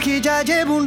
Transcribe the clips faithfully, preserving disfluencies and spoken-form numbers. Es que ya llevo un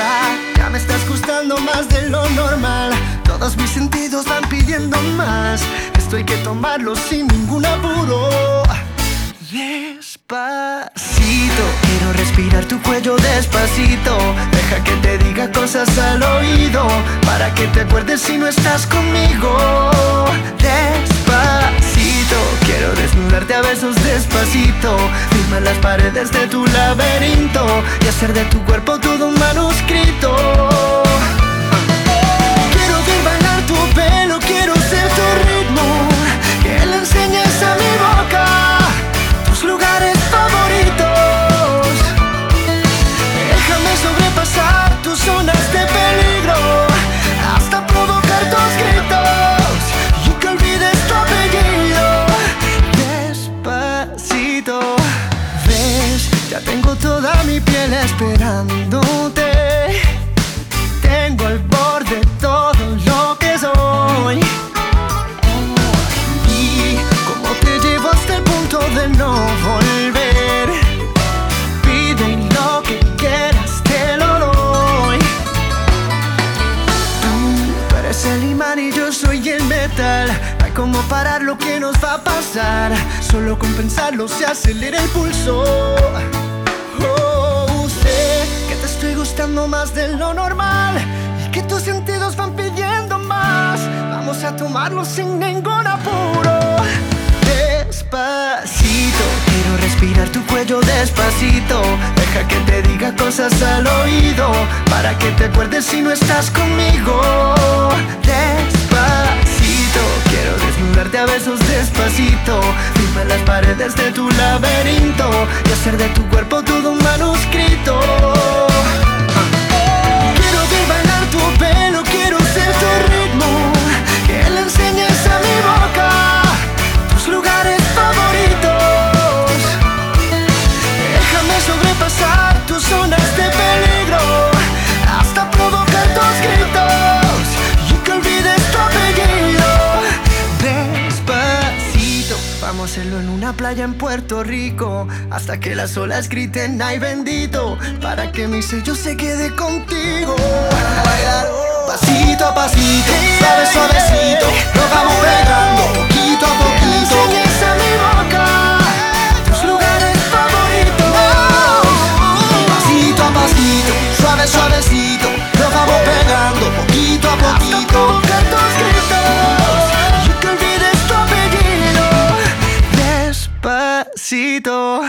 Ya, ya me estás gustando más de lo normal. Todos mis sentidos van pidiendo más. Esto hay que tomarlo sin ningún apuro. Despacito, quiero respirar tu cuello despacito. Deja que te diga cosas al oído, para que te acuerdes si no estás conmigo. Despacito, quiero desnudarte a besos despacito. Firmar las paredes de tu laberinto y hacer de tu cuerpo todo un manuscrito. Quiero ver bailar tu pelo, quiero ser tu ritmo, que le enseñes a mi boca tus lugares favoritos. Déjame sobrepasar tus zonas de peligro, hasta provocar tus gritos. Tengo toda mi piel esperándote. Tengo al borde todo lo que soy. Y como te llevo hasta el punto de no volver. Pide lo que quieras, te lo doy. Tú eres el imán y yo soy el metal. No hay como parar lo que nos va a pasar. Solo con pensarlo se acelera el pulso. Estoy gustando más de lo normal y que tus sentidos van pidiendo más. Vamos a tomarlo sin ningún apuro. Despacito, quiero respirar tu cuello despacito. Deja que te diga cosas al oído, para que te acuerdes si no estás conmigo. Despacito, quiero desnudarte a besos despacito. Firma las paredes de tu laberinto y hacer de tu cuerpo todo un manuscrito. Pelo, quiero ser tu ritmo, que le enseñes a mi boca tus lugares favoritos. Déjame sobrepasar tus zonas de peligro, hasta provocar tus gritos y que olvides tu apellido. Despacito, vamos a hacerlo en una playa en Puerto Rico, hasta que las olas griten ay bendito, para que mi sello se quede contigo. Pasito a pasito, suave suavecito, nos vamos pegando poquito a poquito. Que enseñes a mi boca tus lugares favoritos. Pasito a pasito, suave suavecito, nos vamos pegando poquito a poquito. Hasta y que olvides tu apellido. Despacito.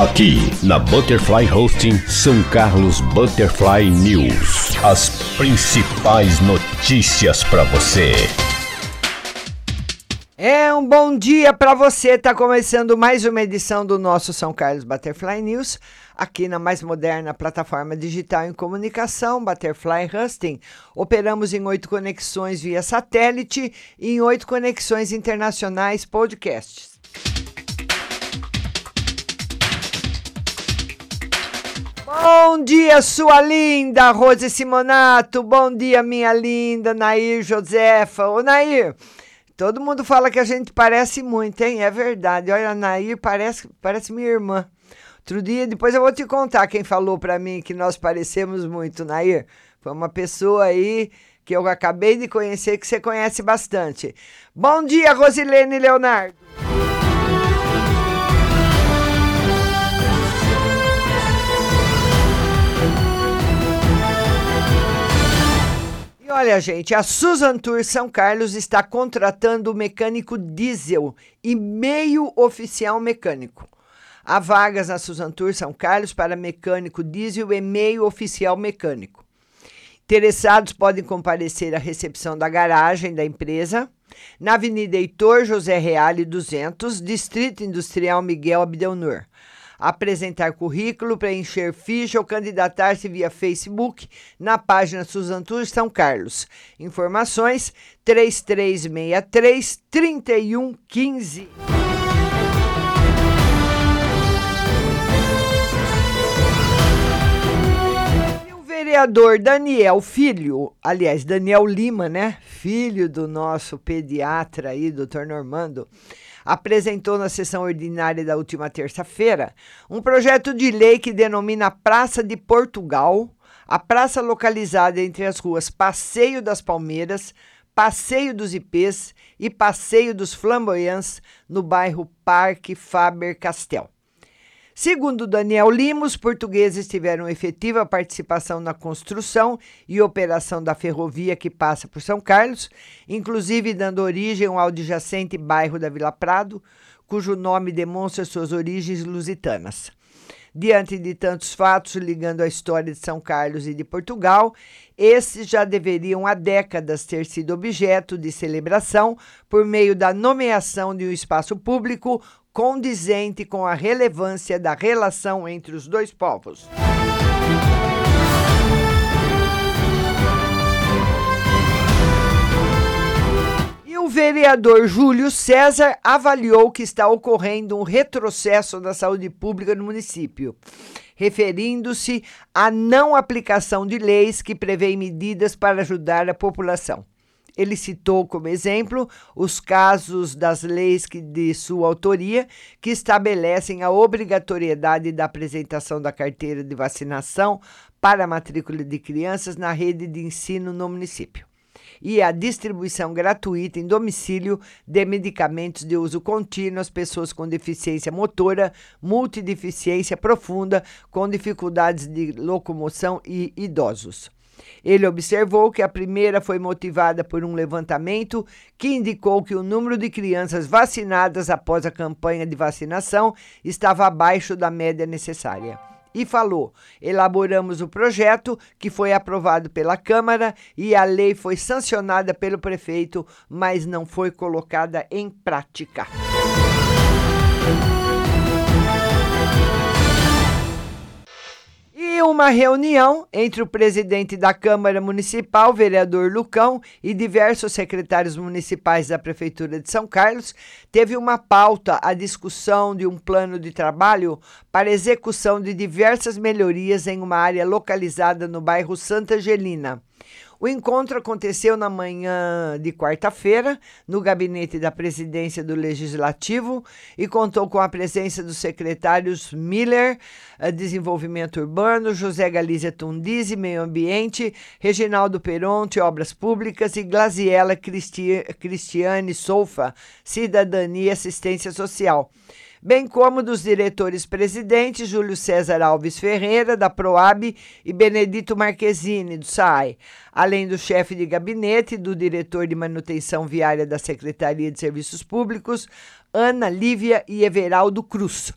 Aqui na Butterfly Hosting São Carlos Butterfly News, as principais notícias para você. É um bom dia para você, tá começando mais uma edição do nosso São Carlos Butterfly News, aqui na mais moderna plataforma digital em comunicação, Butterfly Hosting. Operamos em oito conexões via satélite e em oito conexões internacionais podcasts. Bom dia, sua linda Rose Simonato. Bom dia, minha linda Nair, Josefa. Ô, Nair, todo mundo fala que a gente parece muito, hein? É verdade. Olha, a Nair parece, parece minha irmã. Outro dia, depois eu vou te contar quem falou pra mim que nós parecemos muito, Nair. Foi uma pessoa aí que eu acabei de conhecer, que você conhece bastante. Bom dia, Rosilene e Leonardo. Olha, gente, a Suzantur São Carlos está contratando o mecânico diesel e meio oficial mecânico. Há vagas na Suzantur São Carlos para mecânico diesel e meio oficial mecânico. Interessados podem comparecer à recepção da garagem da empresa, na Avenida Heitor José Reale duzentos, Distrito Industrial Miguel Abdelnur. Apresentar currículo, preencher ficha ou candidatar-se via Facebook na página Suzantur São Carlos. Informações três três seis três, três um um cinco. E o vereador Daniel Filho, aliás, Daniel Lima, né? Filho do nosso pediatra aí, doutor Normando, apresentou na sessão ordinária da última terça-feira um projeto de lei que denomina a Praça de Portugal, a praça localizada entre as ruas Passeio das Palmeiras, Passeio dos Ipês e Passeio dos Flamboyants, no bairro Parque Faber-Castell. Segundo Daniel Lima, os portugueses tiveram efetiva participação na construção e operação da ferrovia que passa por São Carlos, inclusive dando origem ao adjacente bairro da Vila Prado, cujo nome demonstra suas origens lusitanas. Diante de tantos fatos ligando a história de São Carlos e de Portugal, esses já deveriam há décadas ter sido objeto de celebração por meio da nomeação de um espaço público condizente com a relevância da relação entre os dois povos. E o vereador Júlio César avaliou que está ocorrendo um retrocesso da saúde pública no município, referindo-se à não aplicação de leis que prevêem medidas para ajudar a população. Ele citou como exemplo os casos das leis que, de sua autoria, que estabelecem a obrigatoriedade da apresentação da carteira de vacinação para a matrícula de crianças na rede de ensino no município e a distribuição gratuita em domicílio de medicamentos de uso contínuo às pessoas com deficiência motora, multideficiência profunda, com dificuldades de locomoção e idosos. Ele observou que a primeira foi motivada por um levantamento que indicou que o número de crianças vacinadas após a campanha de vacinação estava abaixo da média necessária. E falou: elaboramos o projeto que foi aprovado pela Câmara e a lei foi sancionada pelo prefeito, mas não foi colocada em prática. Uma reunião entre o presidente da Câmara Municipal, vereador Lucão, e diversos secretários municipais da Prefeitura de São Carlos, teve uma pauta a discussão de um plano de trabalho para execução de diversas melhorias em uma área localizada no bairro Santa Angelina. O encontro aconteceu na manhã de quarta-feira, no gabinete da presidência do Legislativo, e contou com a presença dos secretários Miller, Desenvolvimento Urbano, José Galiza Tundizi, Meio Ambiente, Reginaldo Peronte, Obras Públicas, e Glaziela Cristi, Cristiane Soufa, Cidadania e Assistência Social, bem como dos diretores-presidentes Júlio César Alves Ferreira, da PROAB, e Benedito Marquesini, do S A A I, além do chefe de gabinete, do diretor de manutenção viária da Secretaria de Serviços Públicos, Ana Lívia e Everaldo Cruz.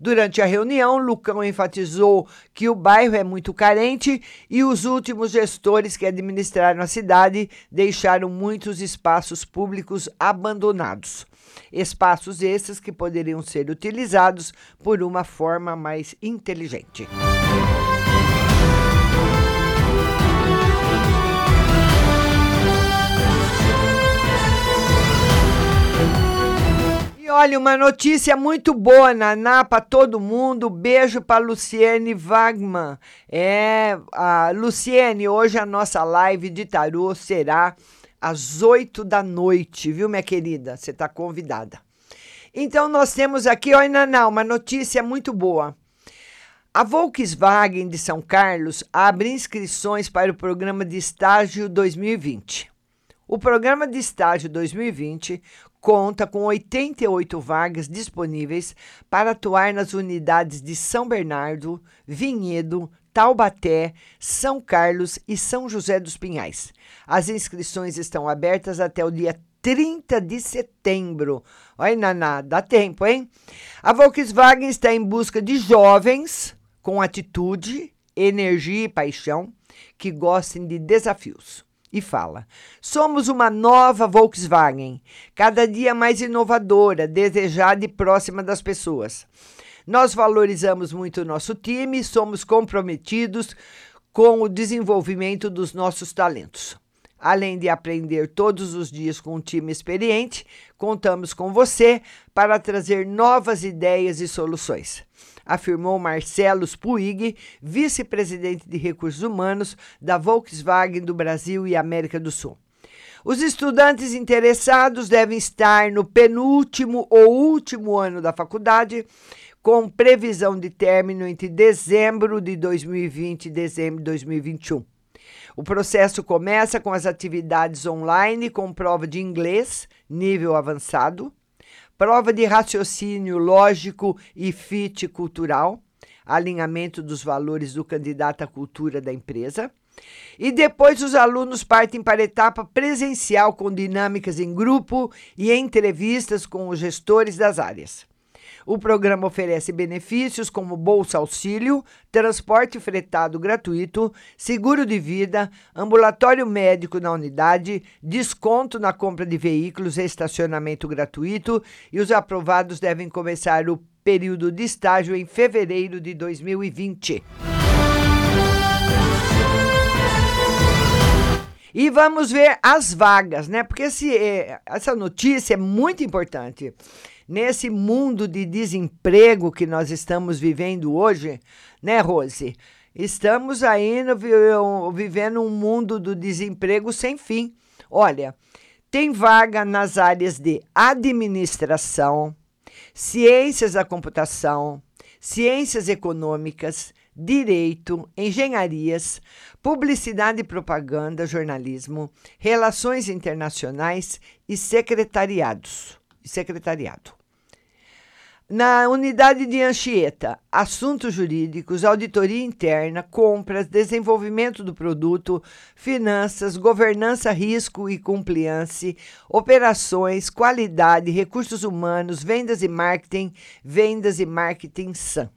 Durante a reunião, Lucão enfatizou que o bairro é muito carente e os últimos gestores que administraram a cidade deixaram muitos espaços públicos abandonados. Espaços esses que poderiam ser utilizados por uma forma mais inteligente. E olha, uma notícia muito boa, Naná, para todo mundo. Beijo para Luciene Wagman. É, a Luciene, hoje a nossa live de tarô será às oito da noite, viu, minha querida? Você está convidada. Então, nós temos aqui, ó, Inaná, uma notícia muito boa. A Volkswagen de São Carlos abre inscrições para o Programa de Estágio dois mil e vinte. O Programa de Estágio dois mil e vinte conta com oitenta e oito vagas disponíveis para atuar nas unidades de São Bernardo, Vinhedo, Taubaté, São Carlos e São José dos Pinhais. As inscrições estão abertas até o dia trinta de setembro. Olha, Naná, dá tempo, hein? A Volkswagen está em busca de jovens com atitude, energia e paixão que gostem de desafios. E fala, somos uma nova Volkswagen, cada dia mais inovadora, desejada e próxima das pessoas. Nós valorizamos muito o nosso time, somos comprometidos com o desenvolvimento dos nossos talentos. Além de aprender todos os dias com um time experiente, contamos com você para trazer novas ideias e soluções, afirmou Marcelo Puig, vice-presidente de Recursos Humanos da Volkswagen do Brasil e América do Sul. Os estudantes interessados devem estar no penúltimo ou último ano da faculdade, com previsão de término entre dezembro de dois mil e vinte e dezembro de dois mil e vinte e um. O processo começa com as atividades online com prova de inglês, nível avançado, prova de raciocínio lógico e fit cultural, alinhamento dos valores do candidato à cultura da empresa. E depois os alunos partem para a etapa presencial com dinâmicas em grupo e entrevistas com os gestores das áreas. O programa oferece benefícios como bolsa auxílio, transporte fretado gratuito, seguro de vida, ambulatório médico na unidade, desconto na compra de veículos e estacionamento gratuito, e os aprovados devem começar o período de estágio em fevereiro de dois mil e vinte. E vamos ver as vagas, né? Porque esse, essa notícia é muito importante. Nesse mundo de desemprego que nós estamos vivendo hoje, né, Rose? Estamos aí no, vivendo um mundo do desemprego sem fim. Olha, tem vaga nas áreas de administração, ciências da computação, ciências econômicas, direito, engenharias, publicidade e propaganda, jornalismo, relações internacionais e secretariados, secretariado. Na unidade de Anchieta, assuntos jurídicos, auditoria interna, compras, desenvolvimento do produto, finanças, governança, risco e compliance, operações, qualidade, recursos humanos, vendas e marketing, vendas e marketing S A M.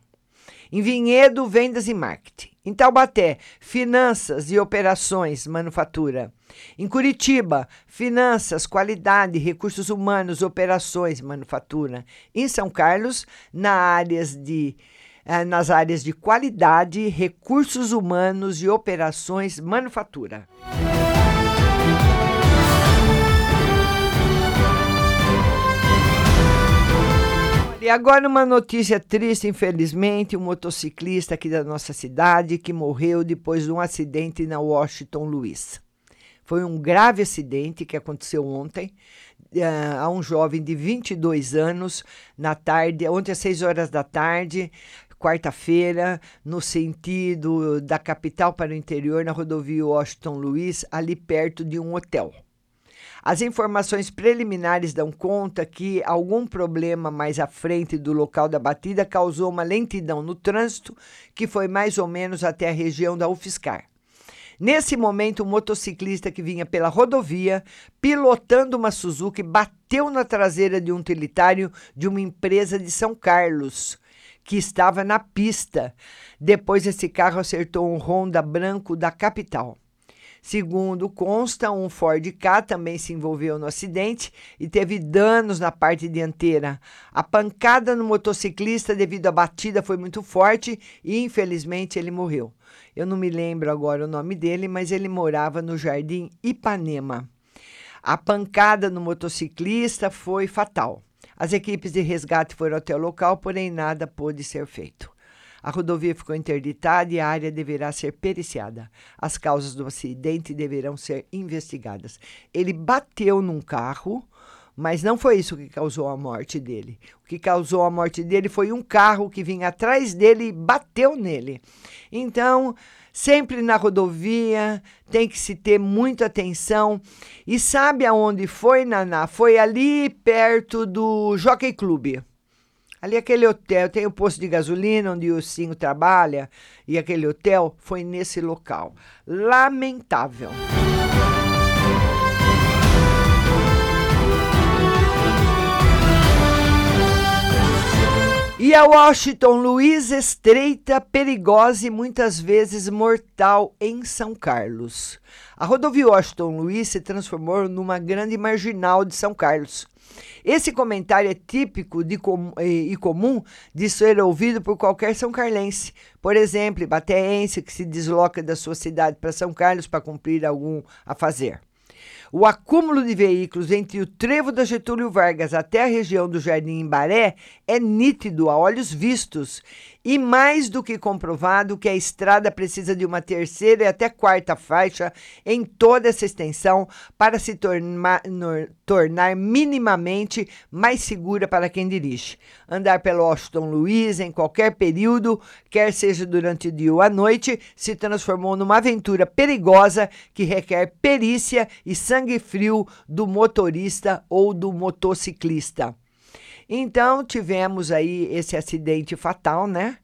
Em Vinhedo, vendas e marketing. Em Taubaté, finanças e operações, manufatura. Em Curitiba, finanças, qualidade, recursos humanos, operações, manufatura. Em São Carlos, na áreas de, eh, nas áreas de qualidade, recursos humanos e operações, manufatura. E agora uma notícia triste, infelizmente, um motociclista aqui da nossa cidade que morreu depois de um acidente na Washington Luiz. Foi um grave acidente que aconteceu ontem uh, a um jovem de vinte e dois anos, na tarde, ontem às seis horas da tarde, quarta-feira, no sentido da capital para o interior, na rodovia Washington Luiz, ali perto de um hotel. As informações preliminares dão conta que algum problema mais à frente do local da batida causou uma lentidão no trânsito, que foi mais ou menos até a região da UFSCAR. Nesse momento, um motociclista que vinha pela rodovia, pilotando uma Suzuki, bateu na traseira de um utilitário de uma empresa de São Carlos, que estava na pista. Depois, esse carro acertou um Honda branco da capital. Segundo consta, um Ford Ka também se envolveu no acidente e teve danos na parte dianteira. A pancada no motociclista devido à batida foi muito forte e, infelizmente, ele morreu. Eu não me lembro agora o nome dele, mas ele morava no Jardim Ipanema. A pancada no motociclista foi fatal. As equipes de resgate foram até o local, porém nada pôde ser feito. A rodovia ficou interditada e a área deverá ser periciada. As causas do acidente deverão ser investigadas. Ele bateu num carro, mas não foi isso que causou a morte dele. O que causou a morte dele foi um carro que vinha atrás dele e bateu nele. Então, sempre na rodovia tem que se ter muita atenção. E sabe aonde foi, Naná? Foi ali perto do Jockey Club. Ali aquele hotel, tem o posto de gasolina onde o Ursinho trabalha, e aquele hotel foi nesse local. Lamentável. E a Washington Luiz, estreita, perigosa e muitas vezes mortal em São Carlos. A rodovia Washington Luiz se transformou numa grande marginal de São Carlos. Esse comentário é típico de com, e, e comum de ser ouvido por qualquer são carlense. Por exemplo, bateense que se desloca da sua cidade para São Carlos para cumprir algum afazer. O acúmulo de veículos entre o trevo da Getúlio Vargas até a região do Jardim Imbaré é nítido a olhos vistos e mais do que comprovado que a estrada precisa de uma terceira e até quarta faixa em toda essa extensão para se tornar, tornar minimamente mais segura para quem dirige. Andar pelo Washington Luiz em qualquer período, quer seja durante o dia ou à noite, se transformou numa aventura perigosa que requer perícia e sangue frio do motorista ou do motociclista. Então, tivemos aí esse acidente fatal, né?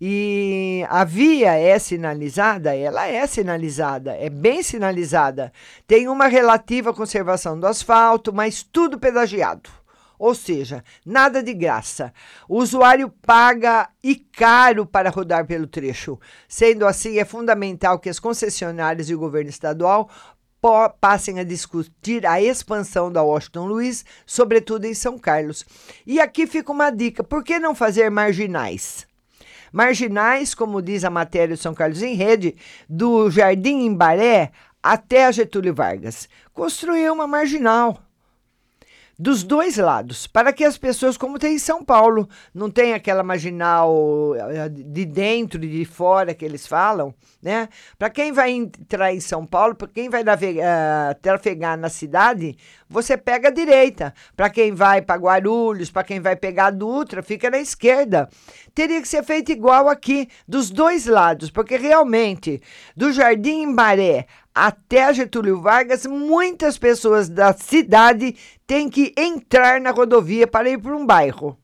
E a via é sinalizada? Ela é sinalizada, é bem sinalizada. Tem uma relativa conservação do asfalto, mas tudo pedagiado. Ou seja, nada de graça. O usuário paga e caro para rodar pelo trecho. Sendo assim, é fundamental que as concessionárias e o governo estadual passem a discutir a expansão da Washington Luiz, sobretudo em São Carlos. E aqui fica uma dica, por que não fazer marginais? Marginais, como diz a matéria do São Carlos em Rede, do Jardim Imbaré até a Getúlio Vargas. Construir uma marginal dos dois lados, para que as pessoas, como tem em São Paulo, não tem aquela marginal de dentro e de fora que eles falam, né? Para quem vai entrar em São Paulo, para quem vai uh, trafegar na cidade, você pega a direita. Para quem vai para Guarulhos, para quem vai pegar a Dutra, fica na esquerda. Teria que ser feito igual aqui, dos dois lados, porque realmente, do Jardim Imbaré até a Getúlio Vargas, muitas pessoas da cidade têm que entrar na rodovia para ir para um bairro.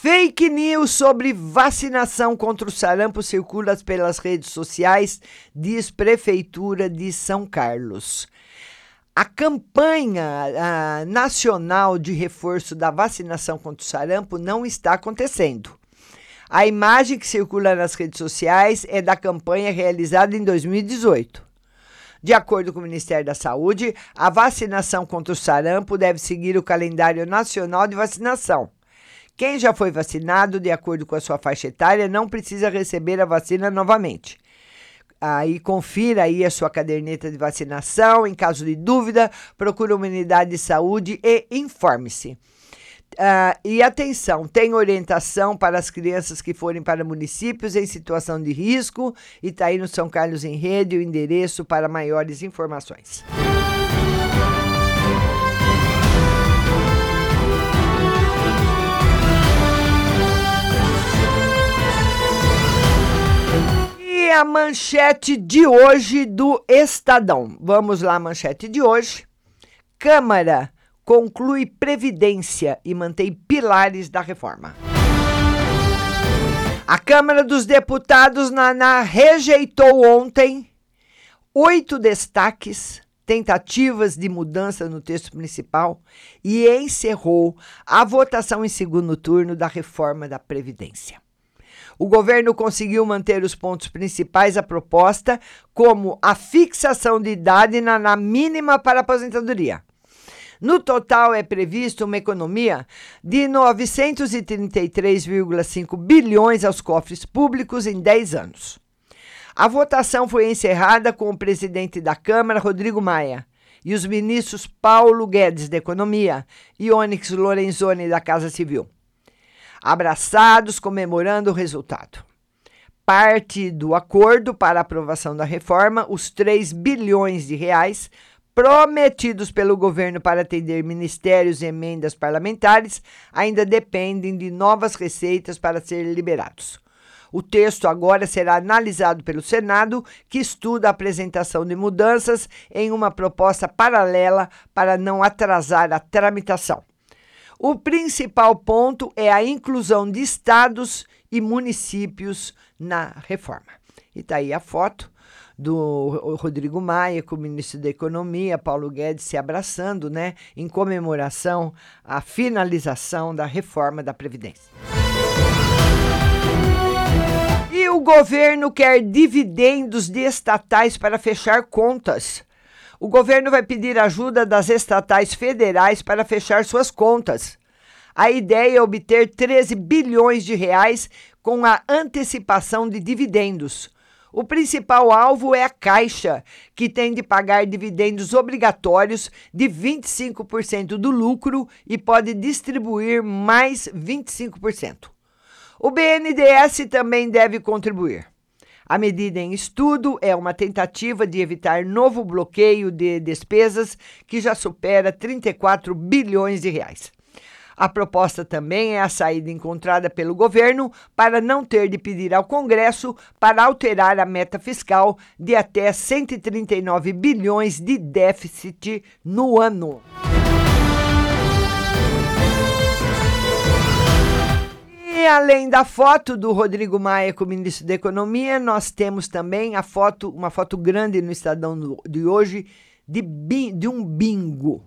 Fake news sobre vacinação contra o sarampo circula pelas redes sociais, diz Prefeitura de São Carlos. A campanha uh, nacional de reforço da vacinação contra o sarampo não está acontecendo. A imagem que circula nas redes sociais é da campanha realizada em dois mil e dezoito. De acordo com o Ministério da Saúde, a vacinação contra o sarampo deve seguir o calendário nacional de vacinação. Quem já foi vacinado, de acordo com a sua faixa etária, não precisa receber a vacina novamente. Aí confira aí a sua caderneta de vacinação, em caso de dúvida, procure uma unidade de saúde e informe-se. Uh, e atenção, tem orientação para as crianças que forem para municípios em situação de risco e está aí no São Carlos em Rede o endereço para maiores informações. A manchete de hoje do Estadão. Vamos lá, manchete de hoje. Câmara conclui previdência e mantém pilares da reforma. A Câmara dos Deputados, Naná, rejeitou ontem oito destaques, tentativas de mudança no texto principal e encerrou a votação em segundo turno da reforma da Previdência. O governo conseguiu manter os pontos principais da proposta, como a fixação de idade na, na mínima para a aposentadoria. No total, é previsto uma economia de novecentos e trinta e três vírgula cinco bilhões aos cofres públicos em dez anos. A votação foi encerrada com o presidente da Câmara, Rodrigo Maia, e os ministros Paulo Guedes, da Economia, e Onyx Lorenzoni, da Casa Civil, abraçados, comemorando o resultado. Parte do acordo para a aprovação da reforma, os três bilhões de reais prometidos pelo governo para atender ministérios e emendas parlamentares ainda dependem de novas receitas para serem liberados. O texto agora será analisado pelo Senado, que estuda a apresentação de mudanças em uma proposta paralela para não atrasar a tramitação. O principal ponto é a inclusão de estados e municípios na reforma. E está aí a foto do Rodrigo Maia com o ministro da Economia, Paulo Guedes, se abraçando, né, em comemoração à finalização da reforma da Previdência. E o governo quer dividendos de estatais para fechar contas. O governo vai pedir ajuda das estatais federais para fechar suas contas. A ideia é obter treze bilhões de reais com a antecipação de dividendos. O principal alvo é a Caixa, que tem de pagar dividendos obrigatórios de vinte e cinco por cento do lucro e pode distribuir mais vinte e cinco por cento. O B N D E S também deve contribuir. A medida em estudo é uma tentativa de evitar novo bloqueio de despesas que já supera trinta e quatro bilhões de reais. A proposta também é a saída encontrada pelo governo para não ter de pedir ao Congresso para alterar a meta fiscal de até cento e trinta e nove bilhões de déficit no ano. E além da foto do Rodrigo Maia como ministro da Economia, nós temos também a foto, uma foto grande no Estadão de hoje de, bin, de um bingo.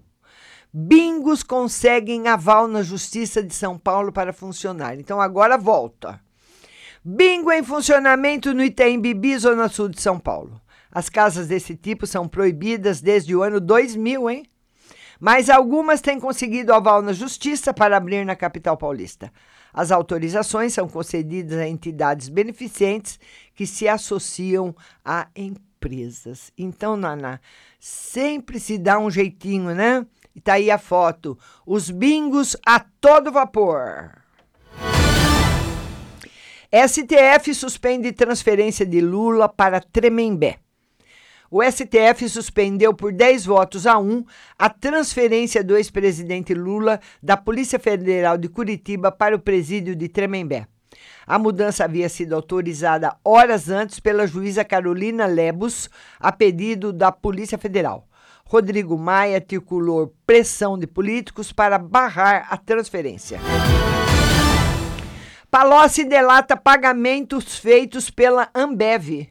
Bingos conseguem aval na Justiça de São Paulo para funcionar. Então, agora volta. Bingo em funcionamento no Itaim Bibi, Zona Sul de São Paulo. As casas desse tipo são proibidas desde o ano dois mil, hein? Mas algumas têm conseguido aval na Justiça para abrir na capital paulista. As autorizações são concedidas a entidades beneficentes que se associam a empresas. Então, Naná, sempre se dá um jeitinho, né? E tá aí a foto, os bingos a todo vapor. S T F suspende transferência de Lula para Tremembé. O S T F suspendeu por dez votos a um a transferência do ex-presidente Lula da Polícia Federal de Curitiba para o presídio de Tremembé. A mudança havia sido autorizada horas antes pela juíza Carolina Lebus, a pedido da Polícia Federal. Rodrigo Maia articulou pressão de políticos para barrar a transferência. Palocci delata pagamentos feitos pela Ambev.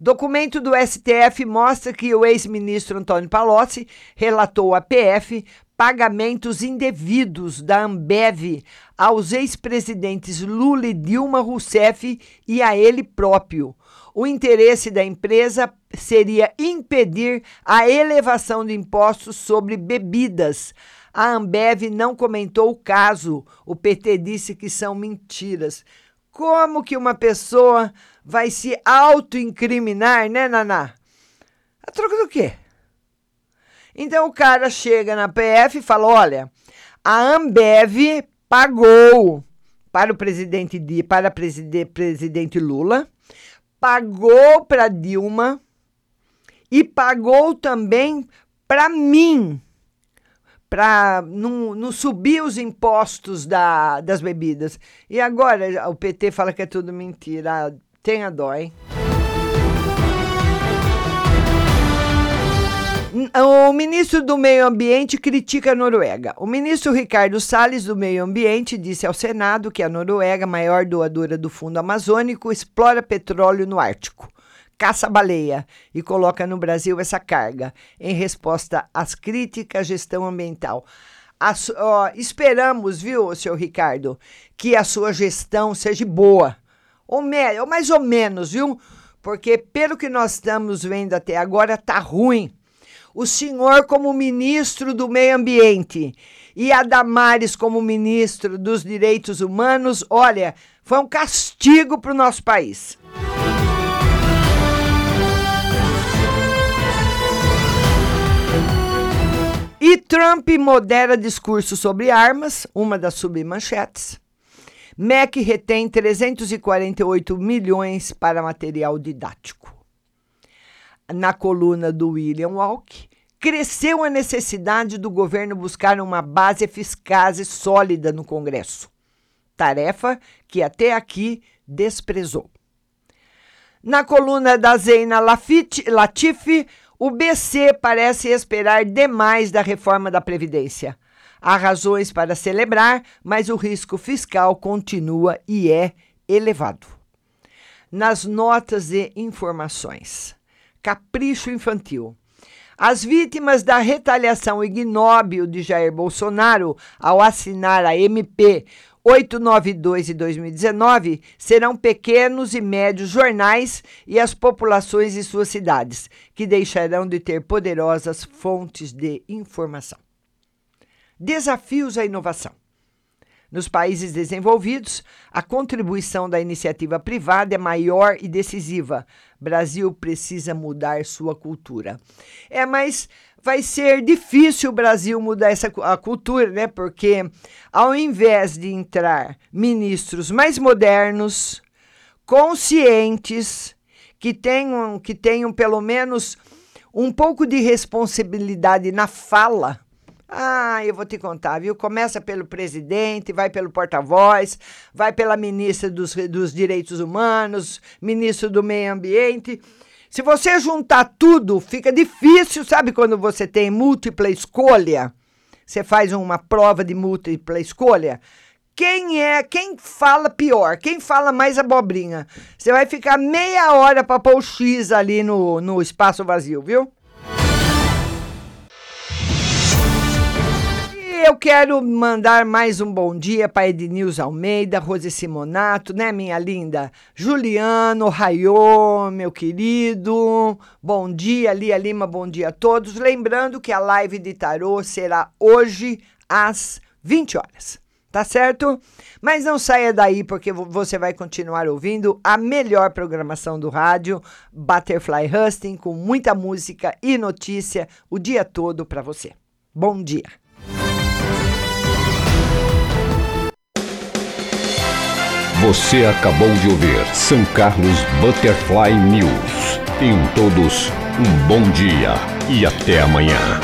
Documento do S T F mostra que o ex-ministro Antônio Palocci relatou à P F pagamentos indevidos da Ambev aos ex-presidentes Lula e Dilma Rousseff e a ele próprio. O interesse da empresa seria impedir a elevação de impostos sobre bebidas. A Ambev não comentou o caso. O P T disse que são mentiras. Como que uma pessoa vai se autoincriminar, né, Naná? A troca do quê? Então o cara chega na P F e fala, olha, a Ambev pagou para o presidente, para preside, presidente Lula, pagou para Dilma e pagou também para mim, para não, não subir os impostos da, das bebidas. E agora o P T fala que é tudo mentira. Tenha dó, hein? O ministro do Meio Ambiente critica a Noruega. O ministro Ricardo Salles, do Meio Ambiente, disse ao Senado que a Noruega, maior doadora do Fundo Amazônico, explora petróleo no Ártico, caça baleia e coloca no Brasil essa carga em resposta às críticas à gestão ambiental. As, ó, esperamos, viu, senhor Ricardo, que a sua gestão seja boa, ou, me, ou mais ou menos, viu? Porque pelo que nós estamos vendo até agora, tá ruim. O senhor como ministro do Meio Ambiente e a Damares como ministro dos Direitos Humanos, olha, foi um castigo para o nosso país. E Trump modera discurso sobre armas, uma das submanchetes. M E C retém trezentos e quarenta e oito milhões para material didático. Na coluna do William Walk, cresceu a necessidade do governo buscar uma base eficaz e sólida no Congresso, tarefa que até aqui desprezou. Na coluna da Zeina Latifi, o B C parece esperar demais da reforma da Previdência. Há razões para celebrar, mas o risco fiscal continua e é elevado. Nas notas e informações, capricho infantil. As vítimas da retaliação ignóbil de Jair Bolsonaro ao assinar a M P oitocentos e noventa e dois de dois mil e dezenove serão pequenos e médios jornais e as populações de suas cidades, que deixarão de ter poderosas fontes de informação. Desafios à inovação. Nos países desenvolvidos, a contribuição da iniciativa privada é maior e decisiva. Brasil precisa mudar sua cultura. É, mas vai ser difícil o Brasil mudar essa a cultura, né? Porque ao invés de entrar ministros mais modernos, conscientes, que tenham, que tenham pelo menos um pouco de responsabilidade na fala, ah, eu vou te contar, viu? Começa pelo presidente, vai pelo porta-voz, vai pela ministra dos, dos Direitos Humanos, ministro do Meio Ambiente. Se você juntar tudo, fica difícil, sabe? Quando você tem múltipla escolha, você faz uma prova de múltipla escolha. Quem é, quem fala pior, quem fala mais abobrinha? Você vai ficar meia hora para pôr o X ali no, no espaço vazio, viu? Eu quero mandar mais um bom dia para Ednilson Almeida, Rose Simonato, né, minha linda? Juliano, Raiô, meu querido. Bom dia, Lia Lima, bom dia a todos. Lembrando que a live de tarô será hoje às vinte horas, tá certo? Mas não saia daí, porque você vai continuar ouvindo a melhor programação do rádio, Butterfly Hosting, com muita música e notícia o dia todo para você. Bom dia. Você acabou de ouvir São Carlos Butterfly News. Tenham todos um bom dia e até amanhã.